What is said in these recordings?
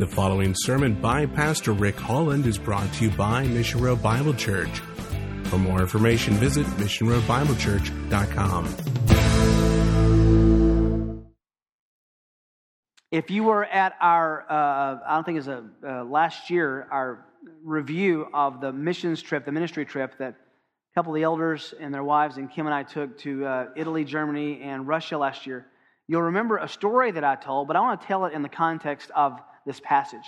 The following sermon by Pastor Rick Holland is brought to you by Mission Road Bible Church. For more information, visit missionroadbiblechurch.com. If you were at our, I don't think it was last year, our review of the missions trip, the ministry trip that a couple of the elders and their wives and Kim and I took to Italy, Germany, and Russia last year, you'll remember a story that I told, but I want to tell it in the context of this passage.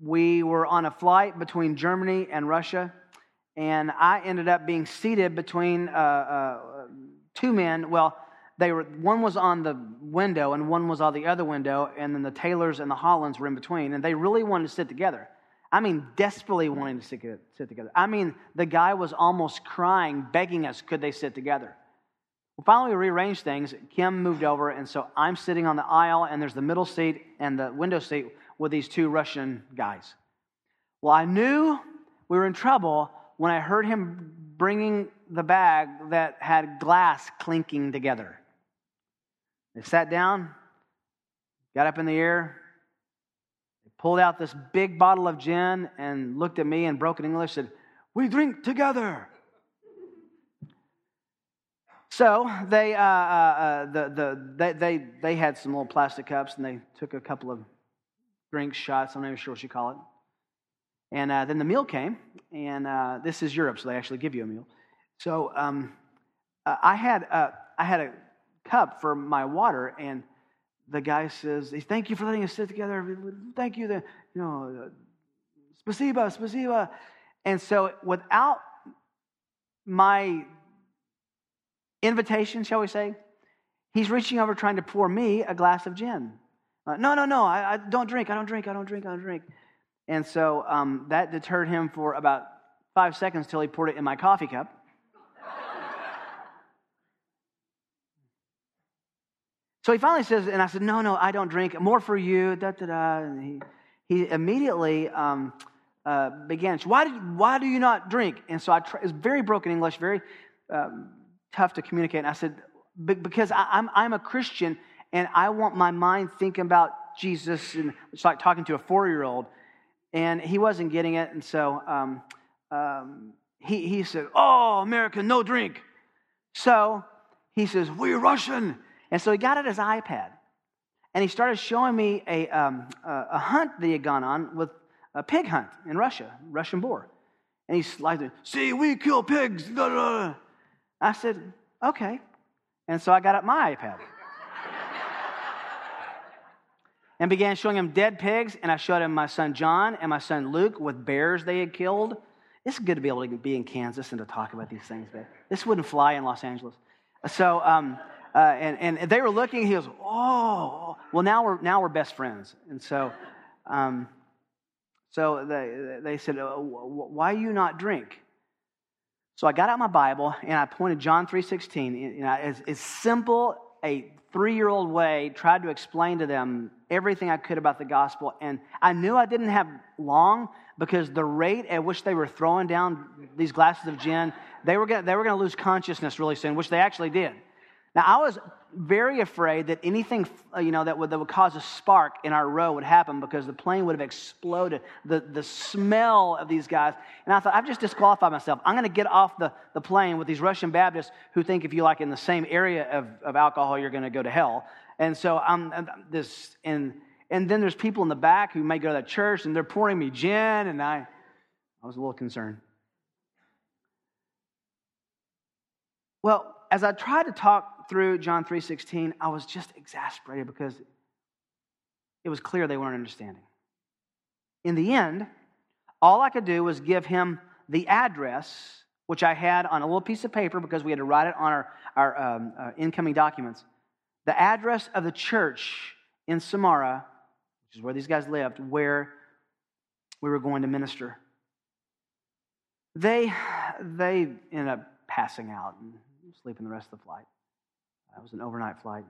We were on a flight between Germany and Russia, and I ended up being seated between two men. Well, they were, one was on the window and one was on the other window, and then the Taylors and the Hollands were in between, and they really wanted to sit together. I mean, desperately wanting to sit together. I mean, the guy was almost crying, begging us, could they sit together? Well, finally, we rearranged things. Kim moved over, and so I'm sitting on the aisle, and there's the middle seat and the window seat with these two Russian guys. Well, I knew we were in trouble when I heard him bringing the bag that had glass clinking together. They sat down, got up in the air, they pulled out this big bottle of gin and looked at me in broken English and said, "We drink together." So they had some little plastic cups, and they took a couple of drink shots. I'm not even sure what you call it. And then the meal came, and this is Europe, so they actually give you a meal. So I had a cup for my water, and the guy says, "Thank you for letting us sit together. Thank you, spasiba." And so without my invitation, shall we say? He's reaching over trying to pour me a glass of gin. No, I don't drink. I don't drink. And so that deterred him for about 5 seconds till he poured it in my coffee cup. So he finally says, and I said, no, I don't drink. More for you. And he immediately began, why do you not drink? And so it's very broken English, very tough to communicate. And I said, because I'm a Christian and I want my mind thinking about Jesus. And it's like talking to a 4-year-old, and he wasn't getting it. And so he said, "Oh, America, no drink." So he says, "We're Russian." And so he got out his iPad and he started showing me a hunt that he had gone on with a pig hunt in Russia, Russian boar. And he slides in, "See, we kill pigs." Blah, blah, blah. I said, "Okay." And so I got up my iPad and began showing him dead pigs, and I showed him my son John and my son Luke with bears they had killed. It's good to be able to be in Kansas and to talk about these things, but this wouldn't fly in Los Angeles. So, and they were looking. He goes, "Oh, well, now we're best friends." And so, they said, "Why you not drink?" So I got out my Bible, and I pointed John 3:16. And as simple a 3-year-old way, tried to explain to them everything I could about the gospel. And I knew I didn't have long, because the rate at which they were throwing down these glasses of gin, they were going to lose consciousness really soon, which they actually did. Now, I was very afraid that anything that would cause a spark in our row would happen, because the plane would have exploded. The smell of these guys. And I thought, I've just disqualified myself. I'm going to get off the plane with these Russian Baptists who think if you like in the same area of alcohol, you're going to go to hell. And so and then there's people in the back who may go to that church, and they're pouring me gin, and I was a little concerned. Well, as I tried to talk through John 3:16, I was just exasperated because it was clear they weren't understanding. In the end, all I could do was give him the address, which I had on a little piece of paper because we had to write it on our incoming documents. The address of the church in Samara, which is where these guys lived, where we were going to minister. They ended up passing out and sleeping the rest of the flight. That was an overnight flight.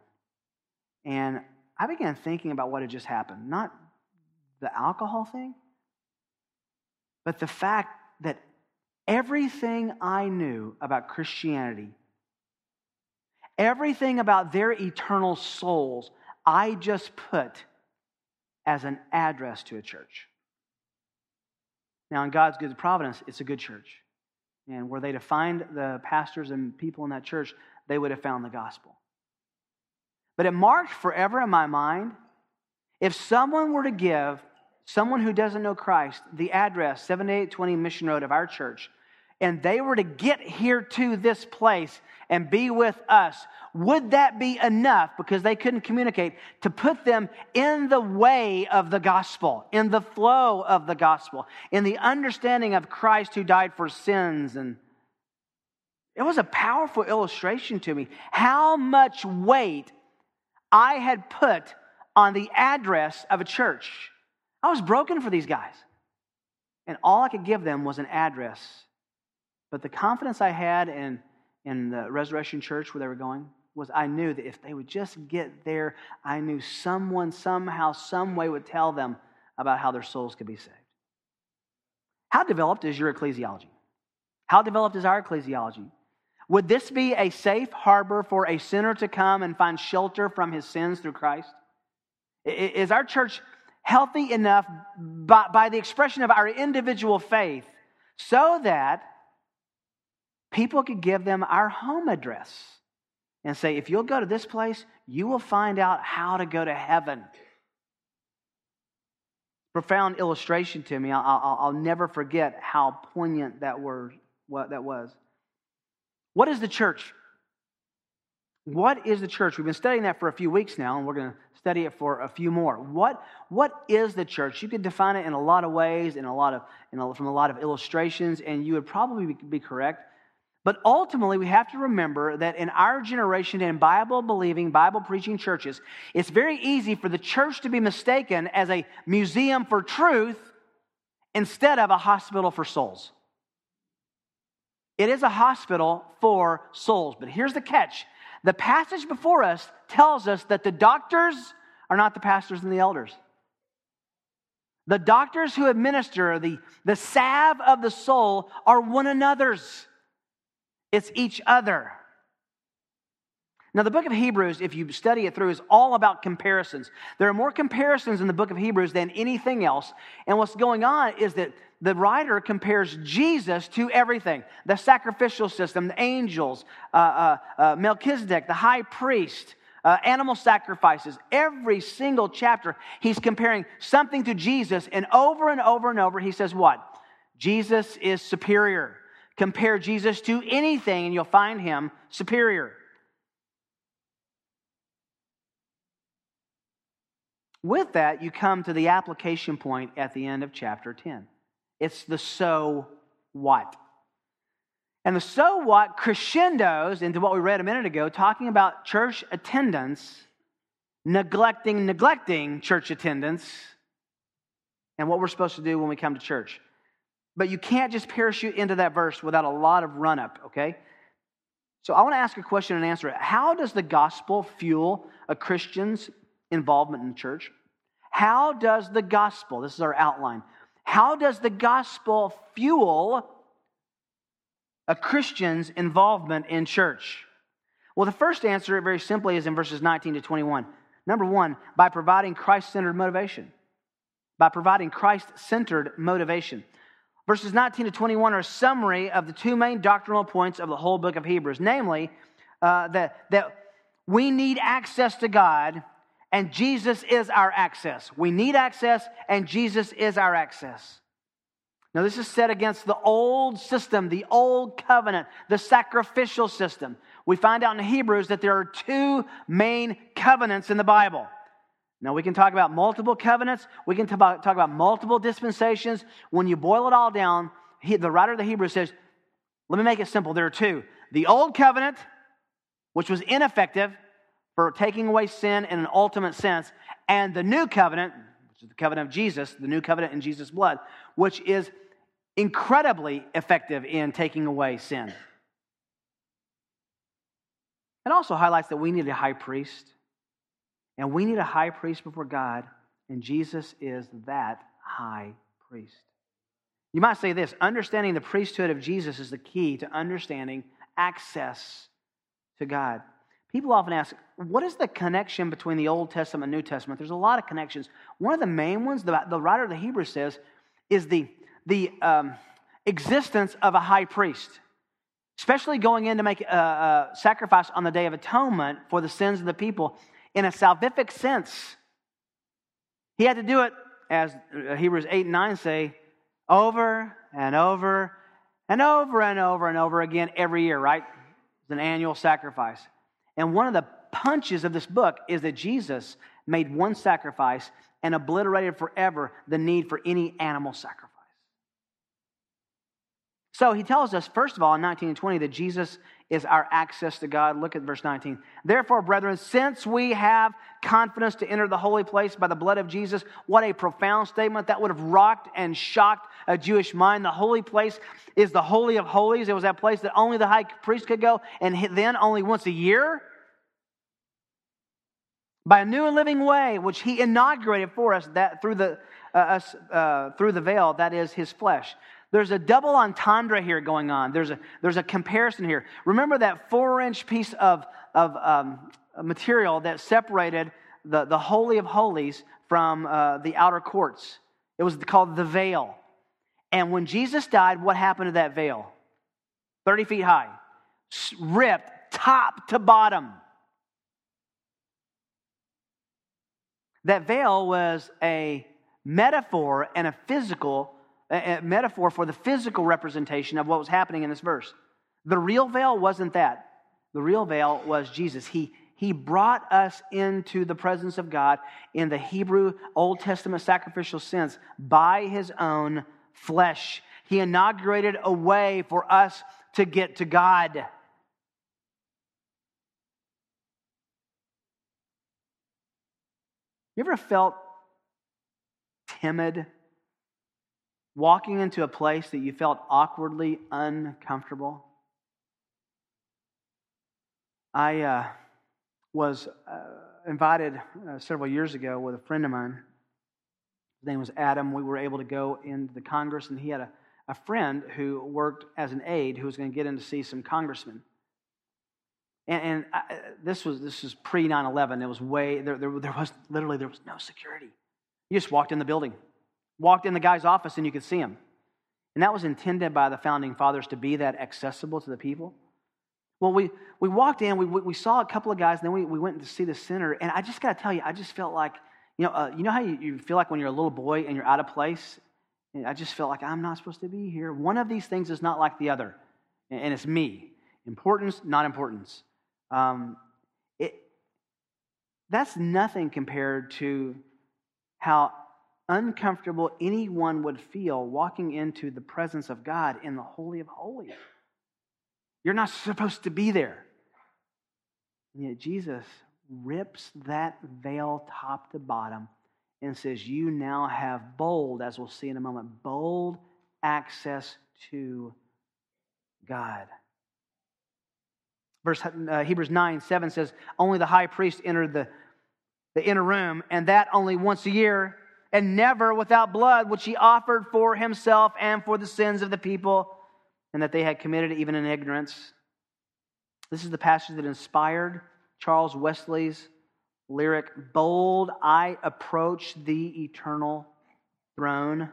And I began thinking about what had just happened. Not the alcohol thing, but the fact that everything I knew about Christianity, everything about their eternal souls, I just put as an address to a church. Now, in God's good providence, it's a good church. And were they to find the pastors and people in that church, they would have found the gospel. But it marked forever in my mind, if someone were to give someone who doesn't know Christ the address, 7820 Mission Road of our church, and they were to get here to this place and be with us, would that be enough, because they couldn't communicate, to put them in the way of the gospel, in the flow of the gospel, in the understanding of Christ who died for sins? And it was a powerful illustration to me how much weight I had put on the address of a church. I was broken for these guys, and all I could give them was an address. But the confidence I had in the Resurrection Church where they were going was I knew that if they would just get there, I knew someone somehow, some way would tell them about how their souls could be saved. How developed is your ecclesiology? How developed is our ecclesiology? Would this be a safe harbor for a sinner to come and find shelter from his sins through Christ? Is our church healthy enough by the expression of our individual faith so that people could give them our home address and say, if you'll go to this place, you will find out how to go to heaven? Profound illustration to me. I'll never forget how poignant that word that was. What is the church? What is the church? We've been studying that for a few weeks now, and we're going to study it for a few more. What is the church? You could define it in a lot of ways, from a lot of illustrations, and you would probably be correct. But ultimately, we have to remember that in our generation, in Bible-believing, Bible-preaching churches, it's very easy for the church to be mistaken as a museum for truth instead of a hospital for souls. It is a hospital for souls. But here's the catch. The passage before us tells us that the doctors are not the pastors and the elders. The doctors who administer the salve of the soul are one another's. It's each other. Now, the book of Hebrews, if you study it through, is all about comparisons. There are more comparisons in the book of Hebrews than anything else. And what's going on is that the writer compares Jesus to everything. The sacrificial system, the angels, Melchizedek, the high priest, animal sacrifices. Every single chapter, he's comparing something to Jesus. And over and over, he says what? Jesus is superior. Compare Jesus to anything and you'll find him superior. With that, you come to the application point at the end of chapter 10. It's the so what. And the so what crescendos into what we read a minute ago, talking about church attendance, neglecting church attendance, and what we're supposed to do when we come to church. But you can't just parachute into that verse without a lot of run-up, okay? So I want to ask a question and answer it. How does the gospel fuel a Christian's involvement in the church? How does the gospel, this is our outline, how does the gospel fuel a Christian's involvement in church? Well, the first answer, very simply, is in verses 19 to 21. Number one, by providing Christ-centered motivation. By providing Christ-centered motivation. Verses 19 to 21 are a summary of the two main doctrinal points of the whole book of Hebrews, namely that we need access to God and Jesus is our access. We need access and Jesus is our access. Now this is set against the old system, the old covenant, the sacrificial system. We find out in Hebrews that there are two main covenants in the Bible. Now, we can talk about multiple covenants. We can talk about multiple dispensations. When you boil it all down, the writer of the Hebrews says, let me make it simple. There are two. The old covenant, which was ineffective for taking away sin in an ultimate sense, and the new covenant, which is the covenant of Jesus, the new covenant in Jesus' blood, which is incredibly effective in taking away sin. It also highlights that we need a high priest. And we need a high priest before God, and Jesus is that high priest. You might say this, understanding the priesthood of Jesus is the key to understanding access to God. People often ask, what is the connection between the Old Testament and New Testament? There's a lot of connections. One of the main ones, the writer of the Hebrews says, is the existence of a high priest, especially going in to make a sacrifice on the Day of Atonement for the sins of the people in a salvific sense. He had to do it, as Hebrews 8 and 9 say, over and over and over and over and over again every year, right? It's an annual sacrifice. And one of the punches of this book is that Jesus made one sacrifice and obliterated forever the need for any animal sacrifice. So he tells us, first of all, in 19 and 20, that Jesus is our access to God. Look at verse 19. Therefore, brethren, since we have confidence to enter the holy place by the blood of Jesus, what a profound statement. That would have rocked and shocked a Jewish mind. The holy place is the Holy of Holies. It was that place that only the high priest could go, and then only once a year. By a new and living way, which he inaugurated for us that through the veil, that is his flesh. There's a double entendre here going on. There's a comparison here. Remember that 4-inch piece of material that separated the Holy of Holies from the outer courts. It was called the veil. And when Jesus died, what happened to that veil? 30 feet high. Ripped top to bottom. That veil was a metaphor for the physical representation of what was happening in this verse. The real veil wasn't that. The real veil was Jesus. He brought us into the presence of God in the Hebrew Old Testament sacrificial sense by his own flesh. He inaugurated a way for us to get to God. You ever felt timid? Walking into a place that you felt awkwardly uncomfortable? I was invited several years ago with a friend of mine. His name was Adam. We were able to go into the Congress, and he had a friend who worked as an aide who was going to get in to see some congressmen. And this was pre 9/11. It was way there was no security. You just walked in the building. Walked in the guy's office and you could see him. And that was intended by the founding fathers to be that accessible to the people. Well, we walked in, we saw a couple of guys, and then we went to see the center. And I just got to tell you, I just felt like, you know how you feel like when you're a little boy and you're out of place? And I just felt like, I'm not supposed to be here. One of these things is not like the other. And it's me. Importance, not importance. That's nothing compared to how uncomfortable anyone would feel walking into the presence of God in the Holy of Holies. You're not supposed to be there. And yet Jesus rips that veil top to bottom and says, you now have bold, as we'll see in a moment, bold access to God. Hebrews 9:7 says, only the high priest entered the inner room, and that only once a year, and never without blood, which he offered for himself and for the sins of the people, and that they had committed even in ignorance. This is the passage that inspired Charles Wesley's lyric, bold I approach the eternal throne.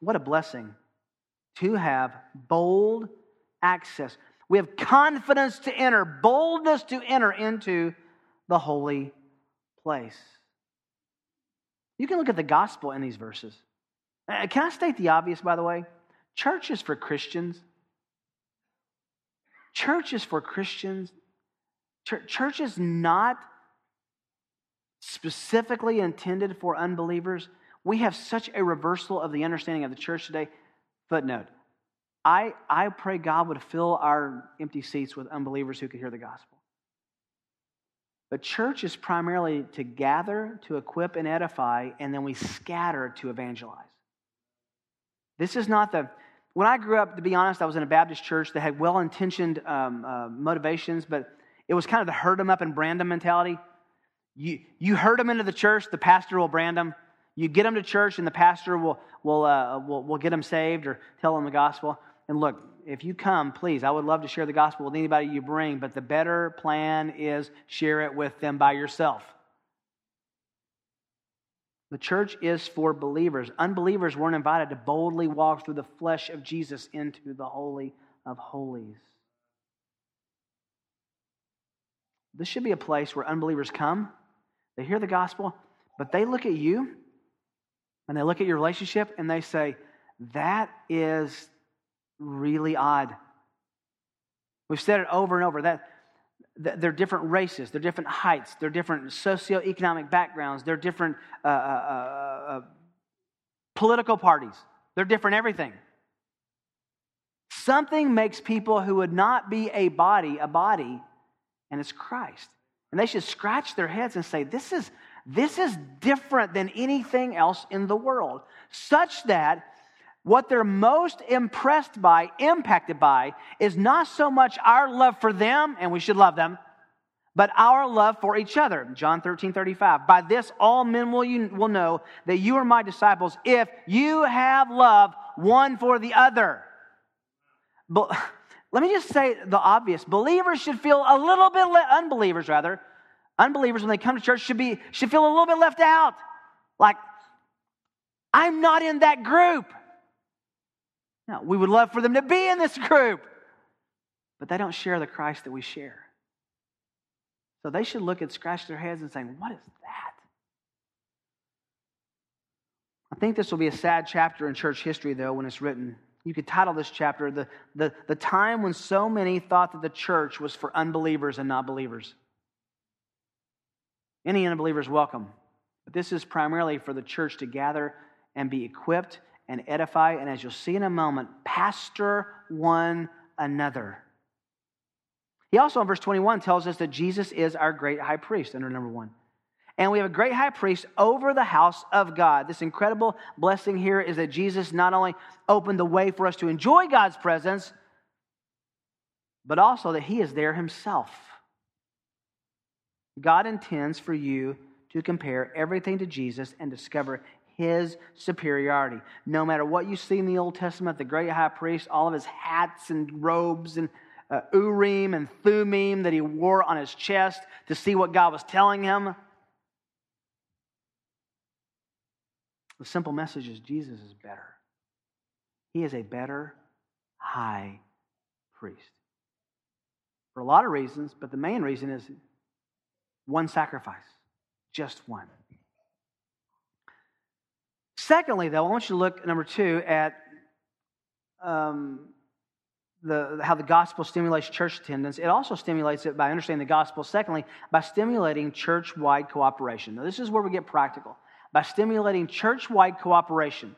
What a blessing to have bold access. We have confidence to enter, boldness to enter into the holy place. You can look at the gospel in these verses. Can I state the obvious, by the way? Church is for Christians. Church is for Christians. Church is not specifically intended for unbelievers. We have such a reversal of the understanding of the church today. Footnote, I pray God would fill our empty seats with unbelievers who could hear the gospel. But church is primarily to gather, to equip, and edify, and then we scatter to evangelize. This is not the... When I grew up, to be honest, I was in a Baptist church that had well-intentioned motivations, but it was kind of the herd them up and brand them mentality. You herd them into the church, the pastor will brand them. You get them to church, and the pastor will get them saved or tell them the gospel. and look, if you come, please, I would love to share the gospel with anybody you bring, but the better plan is share it with them by yourself. The church is for believers. Unbelievers weren't invited to boldly walk through the flesh of Jesus into the Holy of Holies. This should be a place where unbelievers come, they hear the gospel, but they look at you and they look at your relationship and they say, that is really odd. We've said it over and over, that they're different races, they're different heights, they're different socioeconomic backgrounds, they're different political parties, they're different everything. Something makes people who would not be a body, and it's Christ. And they should scratch their heads and say, this is different than anything else in the world, such that what they're most impressed by, impacted by, is not so much our love for them, and we should love them, but our love for each other. John 13:35. By this all men will know that you are my disciples if you have love one for the other. But let me just say the obvious. Believers should feel a little bit, unbelievers when they come to church should feel a little bit left out. Like, I'm not in that group. No, we would love for them to be in this group, but they don't share the Christ that we share. So they should look and scratch their heads and say, what is that? I think this will be a sad chapter in church history, though, when it's written. You could title this chapter, the time when so many thought that the church was for unbelievers and not believers. Any unbeliever is welcome, but this is primarily for the church to gather and be equipped and edify, and as you'll see in a moment, pastor one another. He also, in verse 21, tells us that Jesus is our great high priest, under number one. And we have a great high priest over the house of God. This incredible blessing here is that Jesus not only opened the way for us to enjoy God's presence, but also that he is there himself. God intends for you to compare everything to Jesus and discover his superiority. No matter what you see in the Old Testament, the great high priest, all of his hats and robes and Urim and Thummim that he wore on his chest to see what God was telling him. The simple message is Jesus is better. He is a better high priest. For a lot of reasons, but the main reason is one sacrifice, just one. Secondly, though, I want you to look, number two, at how the gospel stimulates church attendance. It also stimulates it by understanding the gospel. Secondly, by stimulating church-wide cooperation. Now, this is where we get practical. By stimulating church-wide cooperation.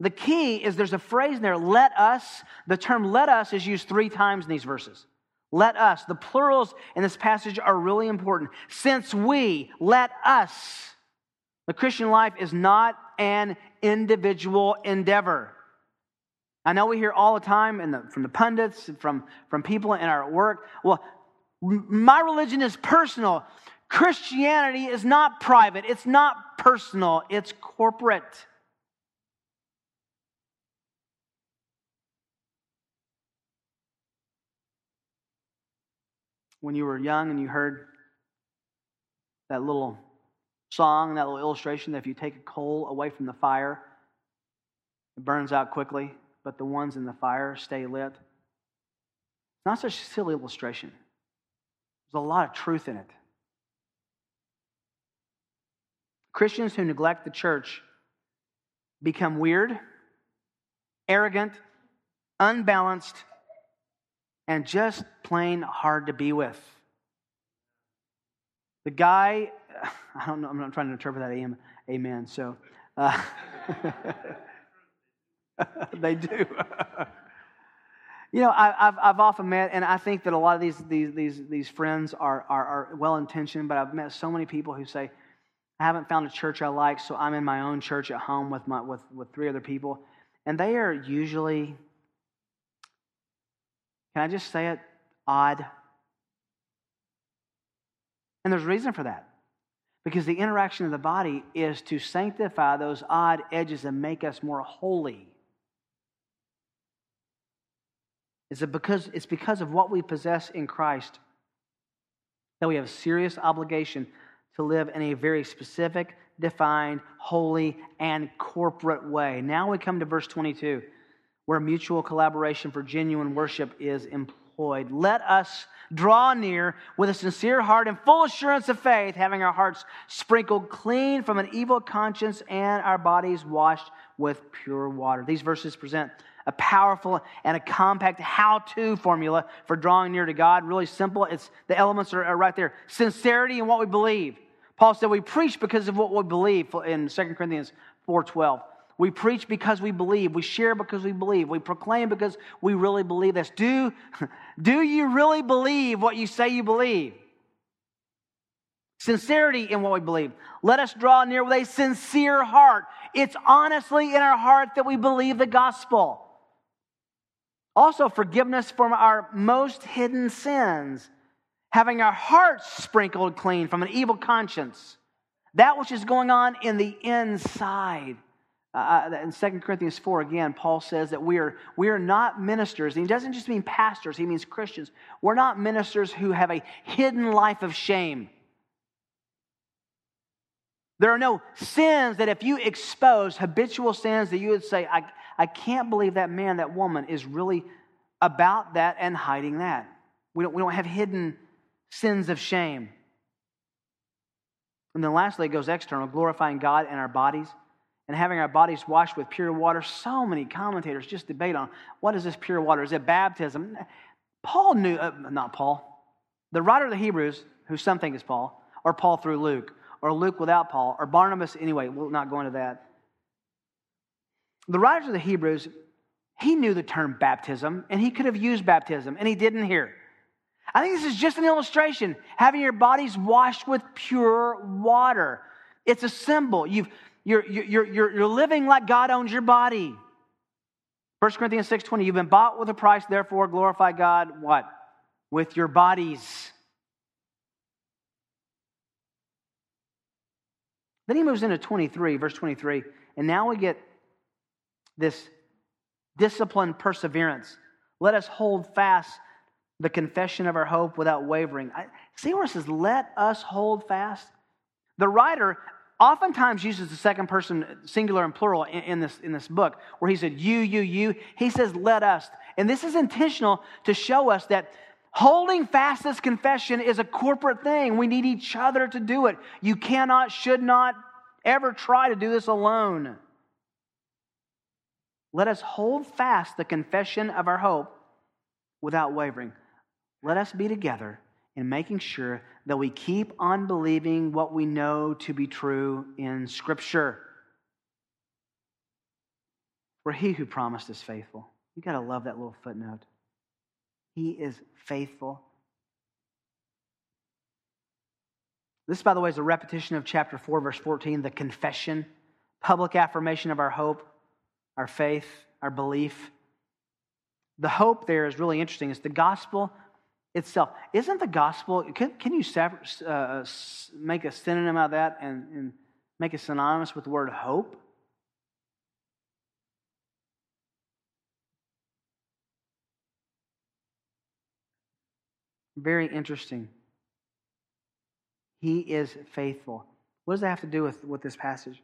The key is there's a phrase in there, let us. The term let us is used 3 times in these verses. Let us. The plurals in this passage are really important. Since we, let us. The Christian life is not an individual endeavor. I know we hear all the time from the pundits and from people in our work, well, my religion is personal. Christianity is not private. It's not personal. It's corporate. When you were young and you heard that little song, that little illustration that if you take a coal away from the fire, it burns out quickly, but the ones in the fire stay lit. It's not such a silly illustration. There's a lot of truth in it. Christians who neglect the church become weird, arrogant, unbalanced, and just plain hard to be with. The guy, I don't know, I'm not trying to interpret that amen, so. They do. You know, I've often met, and I think that a lot of these friends are well-intentioned, but I've met so many people who say, I haven't found a church I like, so I'm in my own church at home with 3 other people. And they are usually, can I just say it, odd. And there's a reason for that. Because the interaction of the body is to sanctify those odd edges and make us more holy. is that because of what we possess in Christ that we have a serious obligation to live in a very specific, defined, holy, and corporate way. Now we come to verse 22, where mutual collaboration for genuine worship is employed. Let us draw near with a sincere heart and full assurance of faith, having our hearts sprinkled clean from an evil conscience and our bodies washed with pure water. These verses present a powerful and a compact how-to formula for drawing near to God. Really simple. It's the elements are right there. Sincerity in what we believe. Paul said we preach because of what we believe in 2 Corinthians 4:12. We preach because we believe. We share because we believe. We proclaim because we really believe this. Do you really believe what you say you believe? Sincerity in what we believe. Let us draw near with a sincere heart. It's honestly in our heart that we believe the gospel. Also, forgiveness from our most hidden sins. Having our hearts sprinkled clean from an evil conscience. That which is going on in the inside. In 2 Corinthians 4, again, Paul says that we are not ministers. And he doesn't just mean pastors. He means Christians. We're not ministers who have a hidden life of shame. There are no sins that if you expose, habitual sins that you would say, I can't believe that man, that woman is really about that and hiding that. We don't have hidden sins of shame. And then lastly, it goes external, glorifying God in our bodies. And having our bodies washed with pure water. So many commentators just debate on, what is this pure water? Is it baptism? Paul knew, not Paul, the writer of the Hebrews, who some think is Paul, or Paul through Luke, or Luke without Paul, or Barnabas, anyway, we'll not go into that. The writers of the Hebrews, he knew the term baptism, and he could have used baptism, and he didn't here. I think this is just an illustration. Having your bodies washed with pure water. It's a symbol. You're living like God owns your body. 1 Corinthians 6:20, you've been bought with a price, therefore glorify God, what? With your bodies. Then he moves into 23, verse 23, and now we get this disciplined perseverance. Let us hold fast the confession of our hope without wavering. See where it says, let us hold fast? The writer oftentimes uses the second person, singular and plural, in this book, where he said, you. He says, let us. And this is intentional to show us that holding fast this confession is a corporate thing. We need each other to do it. You cannot, should not ever try to do this alone. Let us hold fast the confession of our hope without wavering. Let us be together in making sure that we keep on believing what we know to be true in Scripture. For he who promised is faithful. You got to love that little footnote. He is faithful. This, by the way, is a repetition of chapter 4, verse 14, the confession, public affirmation of our hope, our faith, our belief. The hope there is really interesting. It's the gospel itself. Isn't the gospel, can you make a synonym out of that and make it synonymous with the word hope? Very interesting. He is faithful. What does that have to do with this passage?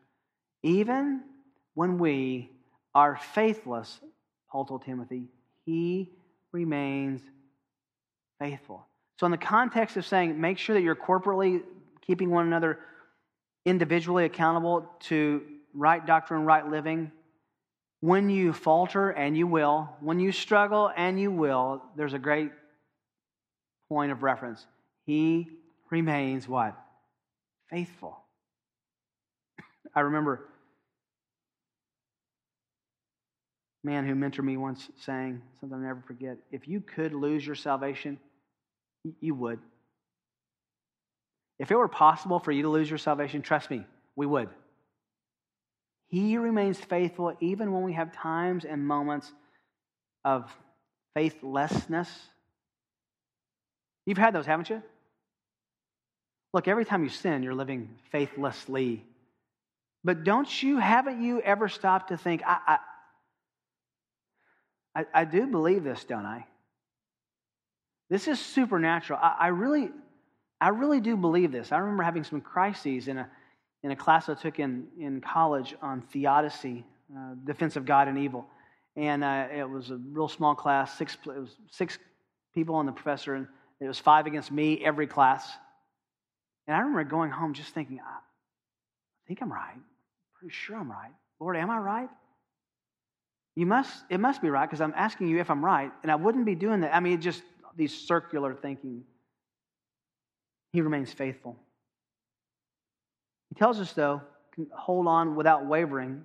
Even when we are faithless, Paul told Timothy, he remains faithful. So in the context of saying, make sure that you're corporately keeping one another individually accountable to right doctrine, right living, when you falter, and you will, when you struggle, and you will, there's a great point of reference. He remains what? Faithful. I remember a man who mentored me once saying something I'll never forget. If you could lose your salvation, you would. If it were possible for you to lose your salvation, trust me, we would. He remains faithful even when we have times and moments of faithlessness. You've had those, haven't you? Look, every time you sin, you're living faithlessly. But haven't you ever stopped to think, I do believe this, don't I? This is supernatural. I really do believe this. I remember having some crises in a class I took in college on theodicy, defense of God and evil. And it was a real small class. It was six people and the professor, and it was five against me every class. And I remember going home just thinking, I think I'm right. I'm pretty sure I'm right. Lord, am I right? It must be right, because I'm asking you if I'm right, and I wouldn't be doing that. I mean, just these circular thinking. He remains faithful. He tells us, though, hold on without wavering,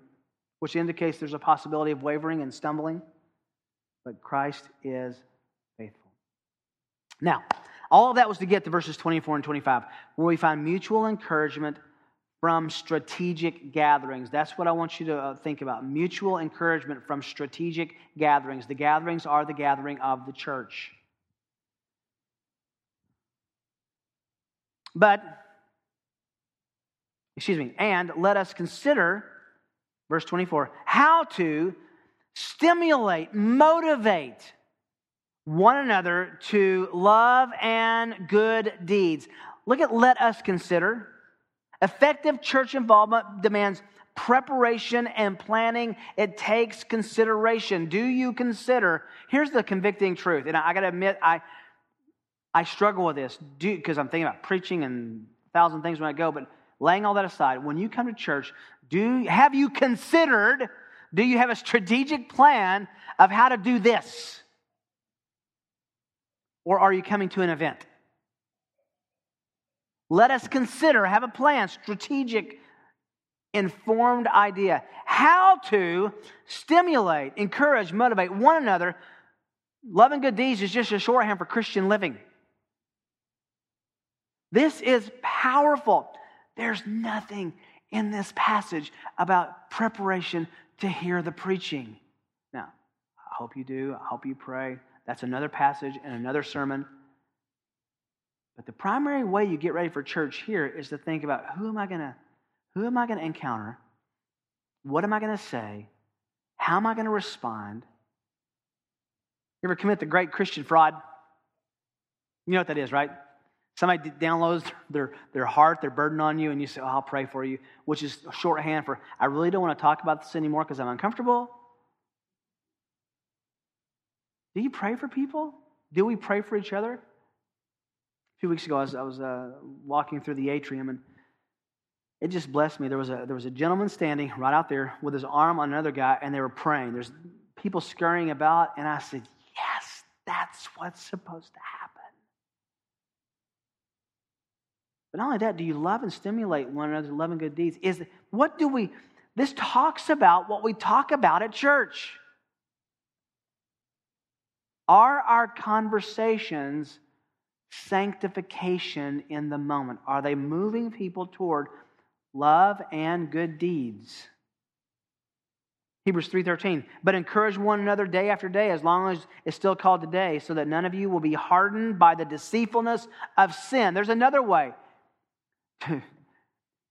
which indicates there's a possibility of wavering and stumbling, but Christ is faithful. Now, all of that was to get to verses 24 and 25, where we find mutual encouragement from strategic gatherings. That's what I want you to think about. Mutual encouragement from strategic gatherings. The gatherings are the gathering of the church. And let us consider, verse 24, how to stimulate, motivate one another to love and good deeds. Look at let us consider. Effective church involvement demands preparation and planning. It takes consideration. Do you consider? Here's the convicting truth, and I got to admit, I struggle with this because I'm thinking about preaching and a thousand things when I go, but laying all that aside, when you come to church, have you considered, do you have a strategic plan of how to do this? Or are you coming to an event? Let us consider, have a plan, strategic, informed idea. How to stimulate, encourage, motivate one another. Love and good deeds is just a shorthand for Christian living. This is powerful. There's nothing in this passage about preparation to hear the preaching. Now, I hope you do. I hope you pray. That's another passage and another sermon. But the primary way you get ready for church here is to think about who am I going to encounter? What am I going to say? How am I going to respond? You ever commit the great Christian fraud? You know what that is, right? Somebody downloads their heart, their burden on you, and you say, oh, I'll pray for you, which is shorthand for, I really don't want to talk about this anymore because I'm uncomfortable. Do you pray for people? Do we pray for each other? A few weeks ago, I was walking through the atrium, and it just blessed me. There was a gentleman standing right out there with his arm on another guy, and they were praying. There's people scurrying about, and I said, yes, that's what's supposed to happen. But not only that, do you love and stimulate one another to love and good deeds? This talks about what we talk about at church. Are our conversations sanctification in the moment? Are they moving people toward love and good deeds? Hebrews 3:13, but encourage one another day after day, as long as it's still called today, so that none of you will be hardened by the deceitfulness of sin. There's another way.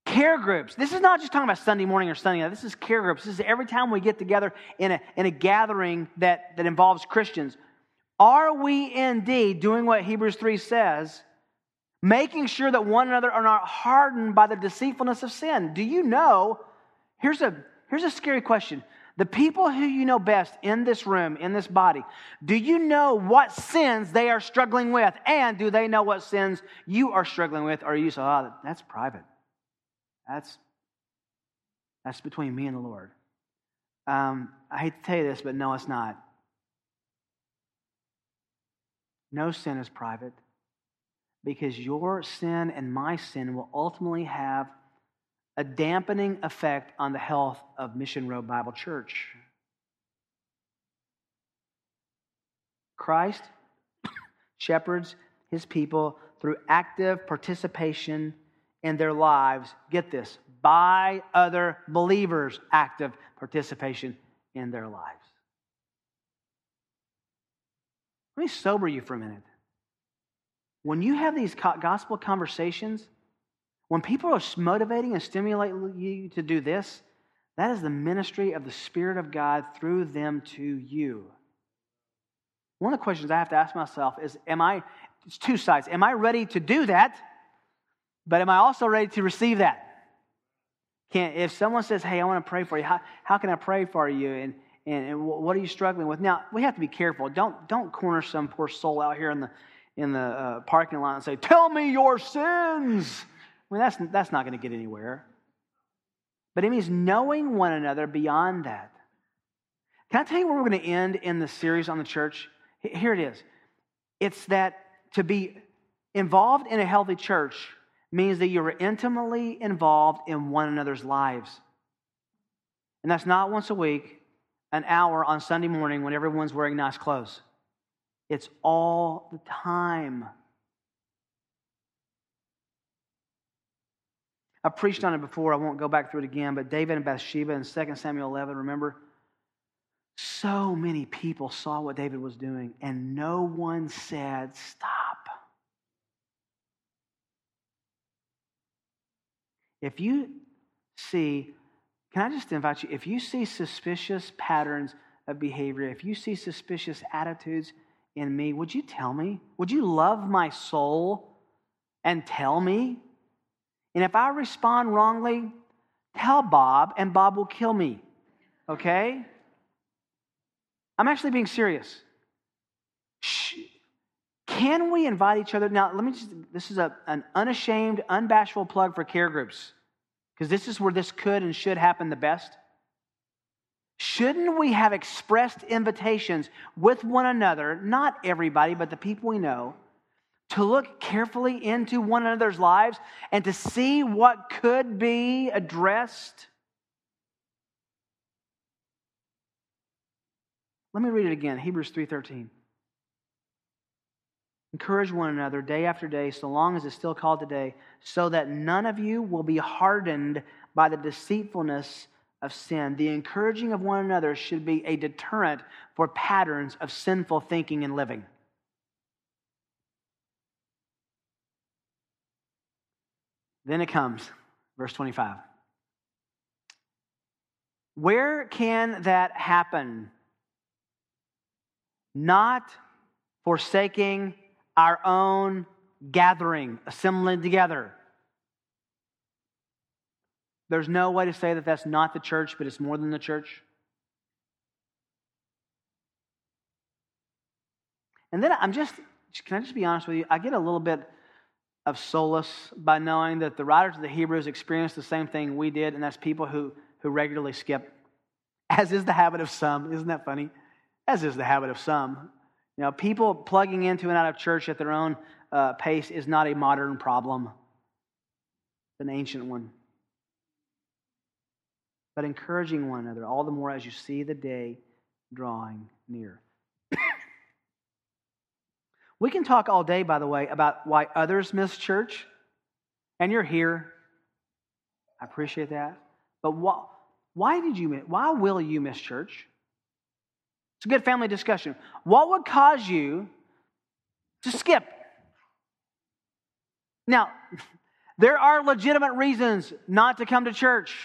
Care groups. This is not just talking about Sunday morning or Sunday night. This is care groups. This is every time we get together in a gathering that involves Christians. Are we indeed doing what Hebrews 3 says, making sure that one another are not hardened by the deceitfulness of sin? Do you know? Here's a scary question. The people who you know best in this room, in this body, do you know what sins they are struggling with? And do they know what sins you are struggling with? Or you say, oh, that's private. That's between me and the Lord. I hate to tell you this, but no, it's not. No sin is private, because your sin and my sin will ultimately have a dampening effect on the health of Mission Road Bible Church. Christ shepherds his people through active participation in their lives. Get this, by other believers, active participation in their lives. Let me sober you for a minute. When you have these gospel conversations, when people are motivating and stimulating you to do this, that is the ministry of the Spirit of God through them to you. One of the questions I have to ask myself is, it's two sides. Am I ready to do that? But am I also ready to receive that? If someone says, hey, I want to pray for you, how can I pray for you? And what are you struggling with? Now, we have to be careful. Don't corner some poor soul out here in the parking lot and say, tell me your sins. I mean, that's not going to get anywhere. But it means knowing one another beyond that. Can I tell you where we're going to end in the series on the church? Here it is. It's that to be involved in a healthy church means that you're intimately involved in one another's lives. And that's not once a week, an hour on Sunday morning when everyone's wearing nice clothes. It's all the time. I preached on it before. I won't go back through it again, but David and Bathsheba in 2 Samuel 11, remember? So many people saw what David was doing, and no one said, stop. If you see, can I just invite you, if you see suspicious patterns of behavior, if you see suspicious attitudes in me, would you tell me? Would you love my soul and tell me? And if I respond wrongly, tell Bob, and Bob will kill me, okay? I'm actually being serious. Shh. Can we invite each other? Now, this is an unashamed, unbashful plug for care groups, because this is where this could and should happen the best. Shouldn't we have expressed invitations with one another, not everybody, but the people we know, to look carefully into one another's lives and to see what could be addressed? Let me read it again, Hebrews 3:13. Encourage one another day after day, so long as it's still called today, so that none of you will be hardened by the deceitfulness of sin. The encouraging of one another should be a deterrent for patterns of sinful thinking and living. Then it comes, verse 25. Where can that happen? Not forsaking our own gathering, assembling together. There's no way to say that that's not the church, but it's more than the church. And then can I just be honest with you? I get a little bit of solace by knowing that the writers of the Hebrews experienced the same thing we did, and that's people who regularly skip, as is the habit of some. Isn't that funny? As is the habit of some. You know, people plugging into and out of church at their own pace is not a modern problem. It's an ancient one. But encouraging one another, all the more as you see the day drawing near. We can talk all day, by the way, about why others miss church. And you're here. I appreciate that. But why will you miss church? It's a good family discussion. What would cause you to skip? Now, there are legitimate reasons not to come to church.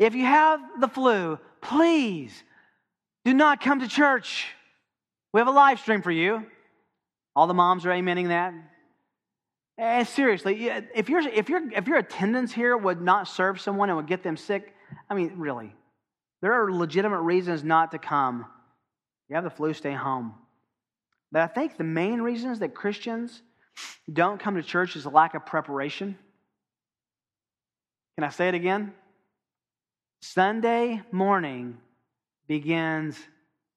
If you have the flu, please do not come to church. We have a live stream for you. All the moms are amening that. And seriously, if your attendance here would not serve someone and would get them sick, I mean, really. There are legitimate reasons not to come. You have the flu, stay home. But I think the main reasons that Christians don't come to church is a lack of preparation. Can I say it again? Sunday morning begins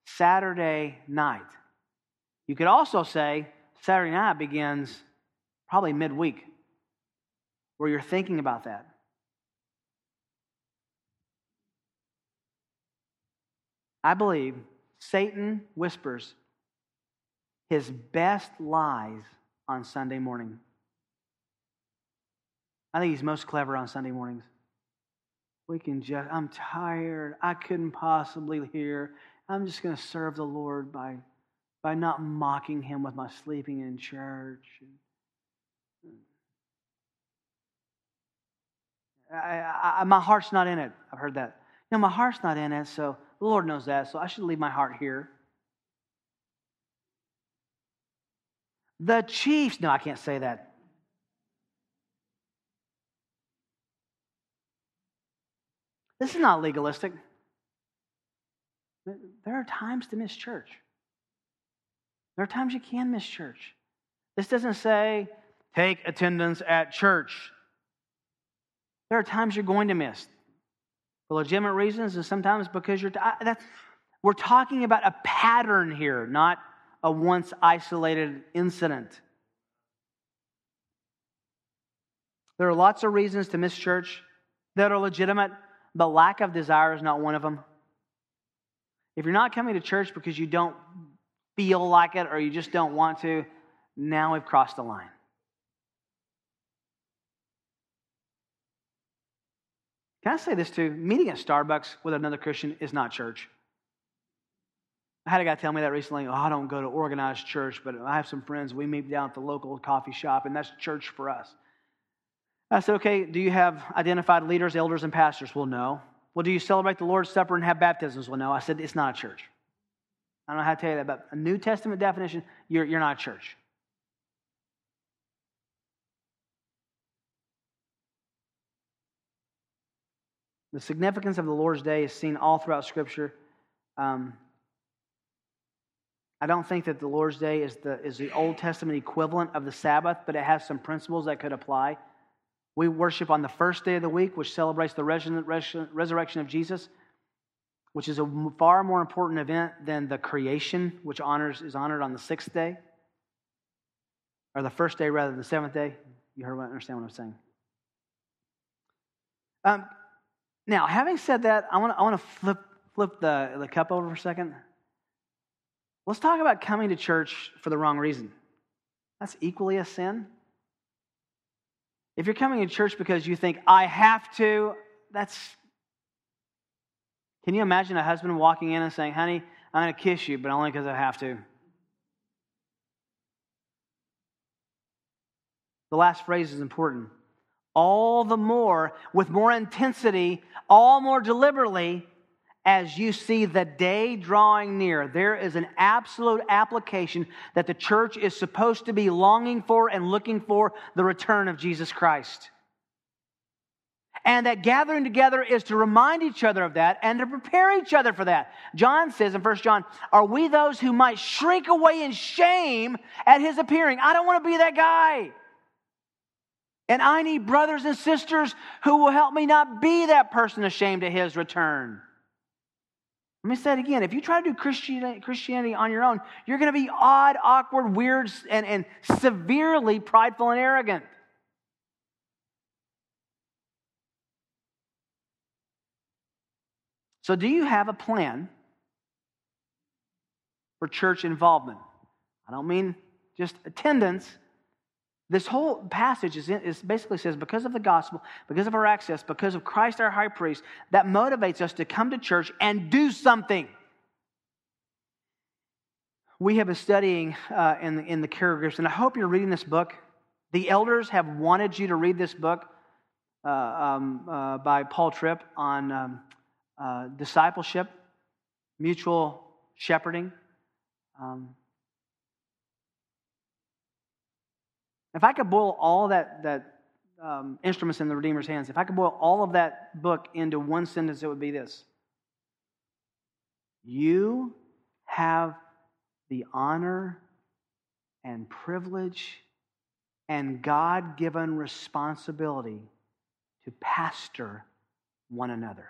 Saturday night. You could also say Saturday night begins probably midweek, where you're thinking about that. I believe Satan whispers his best lies on Sunday morning. I think he's most clever on Sunday mornings. I'm tired. I couldn't possibly hear. I'm just going to serve the Lord by not mocking him with my sleeping in church. My heart's not in it. I've heard that. No, my heart's not in it, so the Lord knows that, so I should leave my heart here. the chiefs. No, I can't say that. This is not legalistic. There are times to miss church. There are times you can miss church. This doesn't say, take attendance at church. There are times you're going to miss for legitimate reasons, and sometimes because you're we're talking about a pattern here, not a once isolated incident. There are lots of reasons to miss church that are legitimate, but lack of desire is not one of them. If you're not coming to church because you don't feel like it or you just don't want to, now we've crossed the line. Can I say this too? Meeting at Starbucks with another Christian is not church. I had a guy tell me that recently. Oh, I don't go to organized church, but I have some friends. We meet down at the local coffee shop, and that's church for us. I said, okay, do you have identified leaders, elders, and pastors? Well, no. Well, do you celebrate the Lord's Supper and have baptisms? Well, no. I said, it's not a church. I don't know how to tell you that, but a New Testament definition, you're not a church. The significance of the Lord's Day is seen all throughout Scripture. I don't think that the Lord's Day is the Old Testament equivalent of the Sabbath, but it has some principles that could apply. We worship on the first day of the week, which celebrates the resurrection of Jesus, which is a far more important event than the creation, which is honored on the sixth day, or the first day rather than the seventh day. You understand what I'm saying. Now, having said that, I want to flip the cup over for a second. Let's talk about coming to church for the wrong reason. That's equally a sin. If you're coming to church because you think, I have to, that's... Can you imagine a husband walking in and saying, honey, I'm going to kiss you, but only because I have to? The last phrase is important. All the more, with more intensity, all more deliberately, as you see the day drawing near. There is an absolute application that the church is supposed to be longing for and looking for the return of Jesus Christ. And that gathering together is to remind each other of that and to prepare each other for that. John says in 1 John, are we those who might shrink away in shame at his appearing? I don't want to be that guy. And I need brothers and sisters who will help me not be that person ashamed at his return. Let me say it again. If you try to do Christianity on your own, you're going to be odd, awkward, weird, and severely prideful and arrogant. So do you have a plan for church involvement? I don't mean just attendance. This whole passage is basically says, because of the gospel, because of our access, because of Christ our high priest, that motivates us to come to church and do something. We have been studying in the care groups, and I hope you're reading this book. The elders have wanted you to read this book by Paul Tripp on discipleship, mutual shepherding. If I could boil all that Instruments in the Redeemer's Hands, if I could boil all of that book into one sentence, it would be this. You have the honor and privilege and God-given responsibility to pastor one another.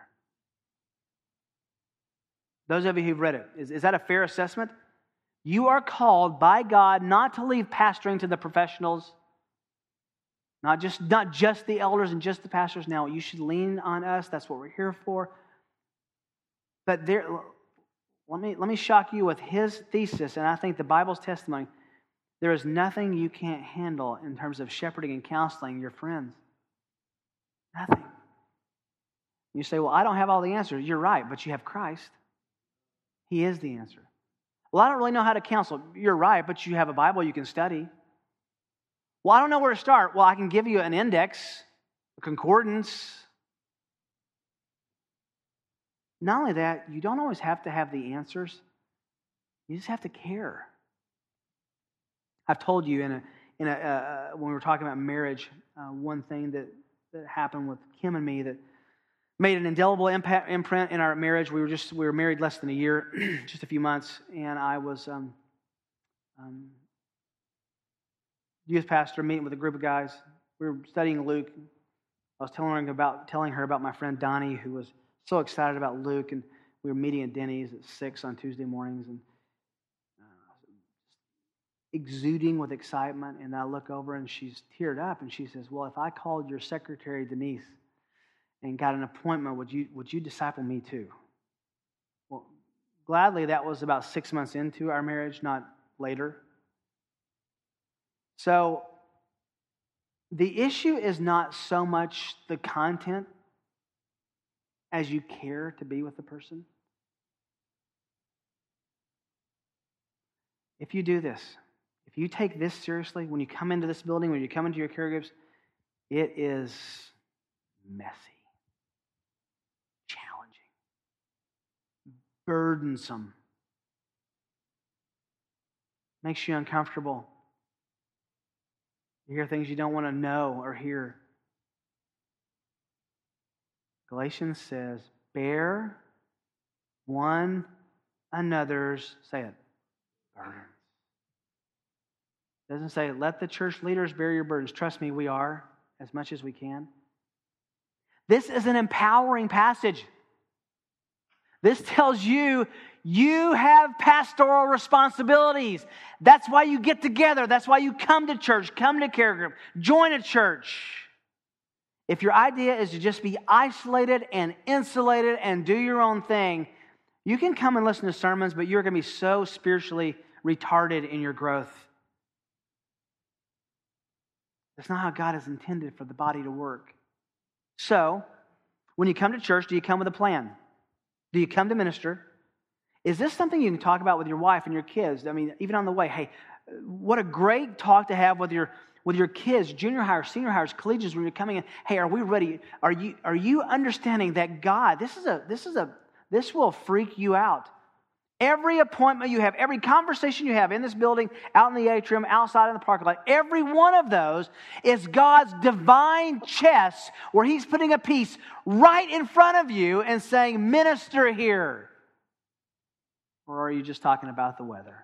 Those of you who've read it, is that a fair assessment? You are called by God not to leave pastoring to the professionals, not just the elders and just the pastors. Now, you should lean on us. That's what we're here for. But let me shock you with his thesis, and I think the Bible's testimony. There is nothing you can't handle in terms of shepherding and counseling your friends. Nothing. You say, well, I don't have all the answers. You're right, but you have Christ. He is the answer. Well, I don't really know how to counsel. You're right, but you have a Bible you can study. Well, I don't know where to start. Well, I can give you an index, a concordance. Not only that, you don't always have to have the answers. You just have to care. I've told you when we were talking about marriage, one thing that happened with Kim and me that made an indelible imprint in our marriage. We were married less than a year, just a few months, and I was youth pastor meeting with a group of guys. We were studying Luke. I was telling her about my friend Donnie, who was so excited about Luke, and we were meeting at Denny's at 6 on Tuesday mornings, and exuding with excitement. And I look over, and she's teared up, and she says, "Well, if I called your secretary Denise and got an appointment, would you disciple me too?" Well, gladly, that was about 6 months into our marriage, not later. So the issue is not so much the content as you care to be with the person. If you do this, if you take this seriously, when you come into this building, when you come into your care groups, it is messy, challenging, burdensome, makes you uncomfortable. You hear things you don't want to know or hear. Galatians says, bear one another's, say it, burdens. It doesn't say, let the church leaders bear your burdens. Trust me, we are, as much as we can. This is an empowering passage. This tells you, you have pastoral responsibilities. That's why you get together. That's why you come to church, come to care group, join a church. If your idea is to just be isolated and insulated and do your own thing, you can come and listen to sermons, but you're going to be so spiritually retarded in your growth. That's not how God has intended for the body to work. So, when you come to church, do you come with a plan? Do you come to minister? Is this something you can talk about with your wife and your kids? I mean, even on the way, hey, what a great talk to have with your kids, junior hires, senior hires, collegians, when you're coming in. Hey, are we ready? Are you understanding that God, this will freak you out. Every appointment you have, every conversation you have in this building, out in the atrium, outside in the parking lot, every one of those is God's divine chess where he's putting a piece right in front of you and saying, minister here. Or are you just talking about the weather?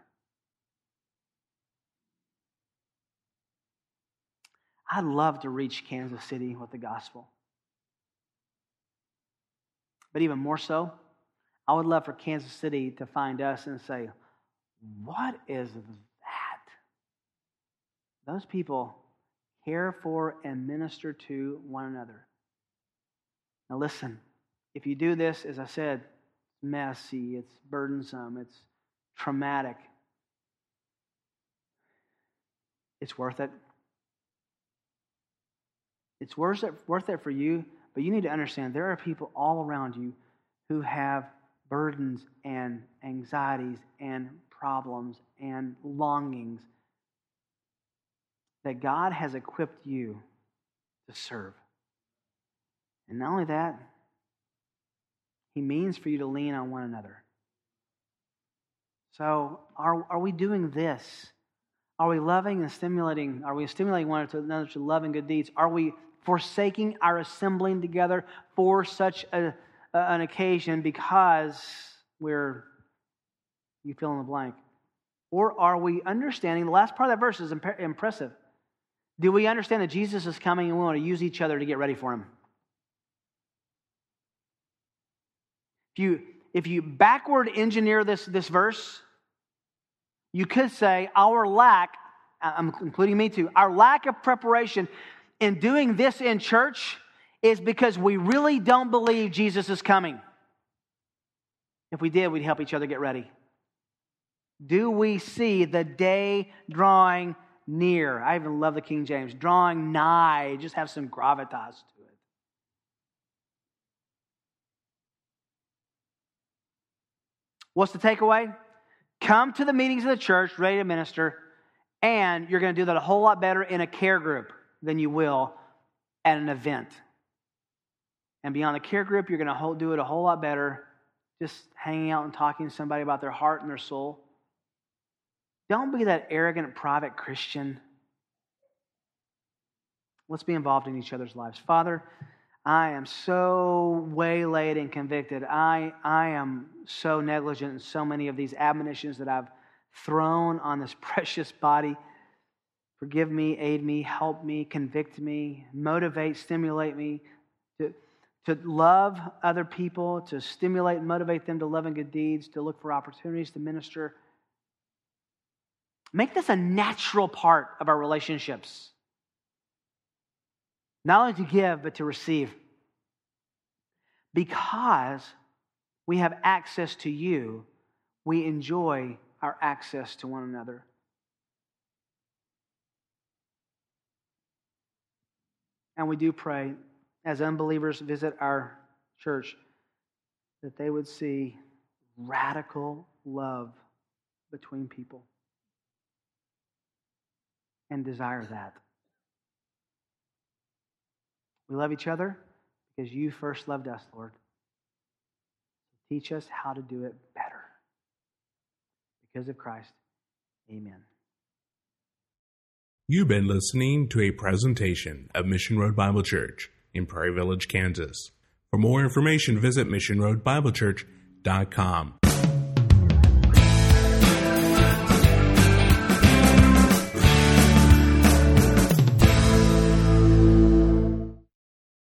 I'd love to reach Kansas City with the gospel. But even more so, I would love for Kansas City to find us and say, what is that? Those people care for and minister to one another. Now listen, if you do this, as I said, it's messy, it's burdensome, it's traumatic. It's worth it. It's worth it for you, but you need to understand there are people all around you who have burdens and anxieties and problems and longings that God has equipped you to serve. And not only that, he means for you to lean on one another. So are we doing this? Are we loving and stimulating? Are we stimulating one another to love and good deeds? Are we forsaking our assembling together for such an occasion because you fill in the blank? Or are we understanding, the last part of that verse is impressive. Do we understand that Jesus is coming and we want to use each other to get ready for him? If you backward engineer this verse, you could say our lack, I'm including me too, our lack of preparation in doing this in church is because we really don't believe Jesus is coming. If we did, we'd help each other get ready. Do we see the day drawing near? I even love the King James. Drawing nigh. Just have some gravitas to it. What's the takeaway? Come to the meetings of the church, ready to minister, and you're going to do that a whole lot better in a care group than you will at an event. And beyond the care group, you're going to do it a whole lot better just hanging out and talking to somebody about their heart and their soul. Don't be that arrogant, private Christian. Let's be involved in each other's lives. Father, I am so waylaid and convicted. I am so negligent in so many of these admonitions that I've thrown on this precious body. Forgive me, aid me, help me, convict me, motivate, stimulate me to love other people, to stimulate and motivate them to love and good deeds, to look for opportunities to minister. Make this a natural part of our relationships. Not only to give, but to receive. Because we have access to you, we enjoy our access to one another. And we do pray, as unbelievers visit our church, that they would see radical love between people and desire that. We love each other because you first loved us, Lord. Teach us how to do it better. Because of Christ, amen. You've been listening to a presentation of Mission Road Bible Church in Prairie Village, Kansas. For more information, visit missionroadbiblechurch.com.